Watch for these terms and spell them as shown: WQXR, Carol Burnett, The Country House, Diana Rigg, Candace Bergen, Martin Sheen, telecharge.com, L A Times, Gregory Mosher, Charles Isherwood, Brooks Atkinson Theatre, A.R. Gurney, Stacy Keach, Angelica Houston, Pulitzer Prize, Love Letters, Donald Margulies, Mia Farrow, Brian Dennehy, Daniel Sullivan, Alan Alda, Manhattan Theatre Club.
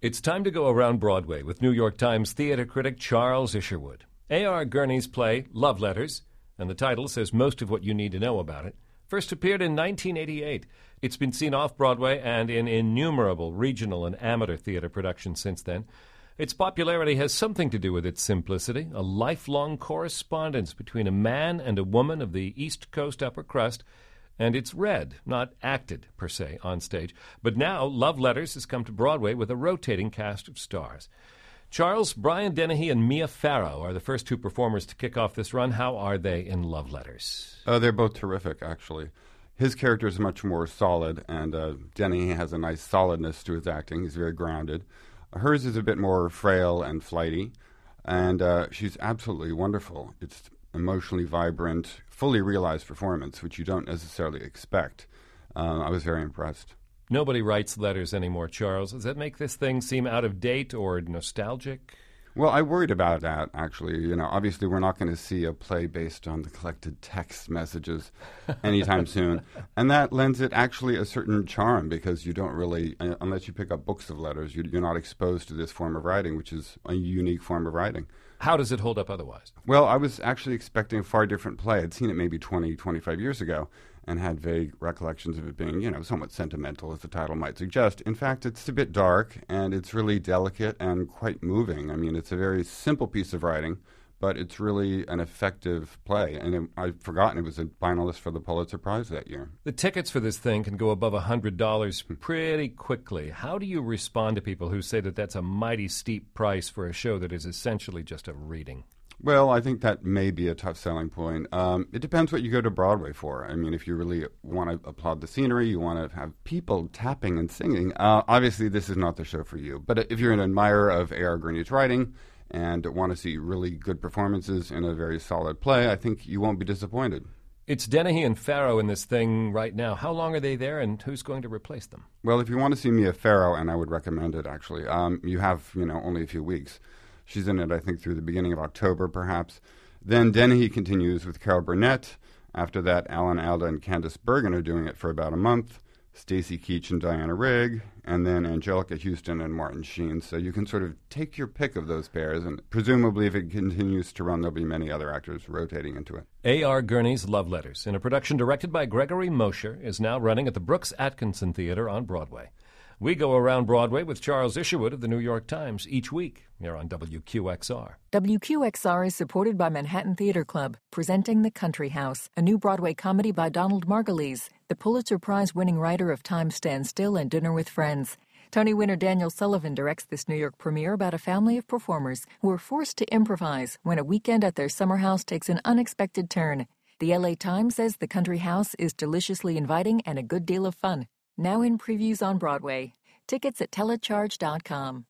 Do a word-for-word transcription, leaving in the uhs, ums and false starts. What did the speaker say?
It's time to go around Broadway with New York Times theater critic Charles Isherwood. A R. Gurney's play, Love Letters, and the title says most of what you need to know about it, first appeared in nineteen eighty-eight. It's been seen off-Broadway and in innumerable regional and amateur theater productions since then. Its popularity has something to do with its simplicity, a lifelong correspondence between a man and a woman of the East Coast upper crust, and it's read, not acted, per se, on stage. But now, Love Letters has come to Broadway with a rotating cast of stars. Charles, Brian Dennehy, and Mia Farrow are the first two performers to kick off this run. How are they in Love Letters? Uh, they're both terrific, actually. His character is much more solid, and uh, Dennehy has a nice solidness to his acting. He's very grounded. Hers is a bit more frail and flighty, and uh, she's absolutely wonderful. It's emotionally vibrant, fully realized performance, which you don't necessarily expect. Uh, I was very impressed. Nobody writes letters anymore, Charles. Does that make this thing seem out of date or nostalgic? Well, I worried about that, actually. You know, obviously we're not going to see a play based on the collected text messages anytime soon. And that lends it actually a certain charm because you don't really, unless you pick up books of letters, you're not exposed to this form of writing, which is a unique form of writing. How does it hold up otherwise? Well, I was actually expecting a far different play. I'd seen it maybe twenty, twenty-five years ago and had vague recollections of it being, you know, somewhat sentimental, as the title might suggest. In fact, it's a bit dark, and it's really delicate and quite moving. I mean, it's a very simple piece of writing, but it's really an effective play. And it, I've forgotten it was a finalist for the Pulitzer Prize that year. The tickets for this thing can go above one hundred dollars pretty quickly. How do you respond to people who say that that's a mighty steep price for a show that is essentially just a reading? Well, I think that may be a tough selling point. Um, it depends what you go to Broadway for. I mean, if you really want to applaud the scenery, you want to have people tapping and singing, uh, obviously this is not the show for you. But if you're an admirer of A R. Gurney's writing and want to see really good performances in a very solid play, I think you won't be disappointed. It's Dennehy and Farrow in this thing right now. How long are they there, and who's going to replace them? Well, if you want to see Mia Farrow, and I would recommend it, actually, um, you have, you know, only a few weeks. She's in it, I think, through the beginning of October, perhaps. Then Dennehy continues with Carol Burnett. After that, Alan Alda and Candace Bergen are doing it for about a month. Stacy Keach and Diana Rigg, and then Angelica Houston and Martin Sheen. So you can sort of take your pick of those pairs, and presumably if it continues to run, there'll be many other actors rotating into it. A R. Gurney's Love Letters, in a production directed by Gregory Mosher, is now running at the Brooks Atkinson Theatre on Broadway. We go around Broadway with Charles Isherwood of the New York Times each week here on W Q X R. W Q X R is supported by Manhattan Theatre Club, presenting The Country House, a new Broadway comedy by Donald Margulies, the Pulitzer Prize-winning writer of Time Stands Still and Dinner with Friends. Tony winner Daniel Sullivan directs this New York premiere about a family of performers who are forced to improvise when a weekend at their summer house takes an unexpected turn. The L A Times says The Country House is deliciously inviting and a good deal of fun. Now in previews on Broadway. Tickets at telecharge dot com.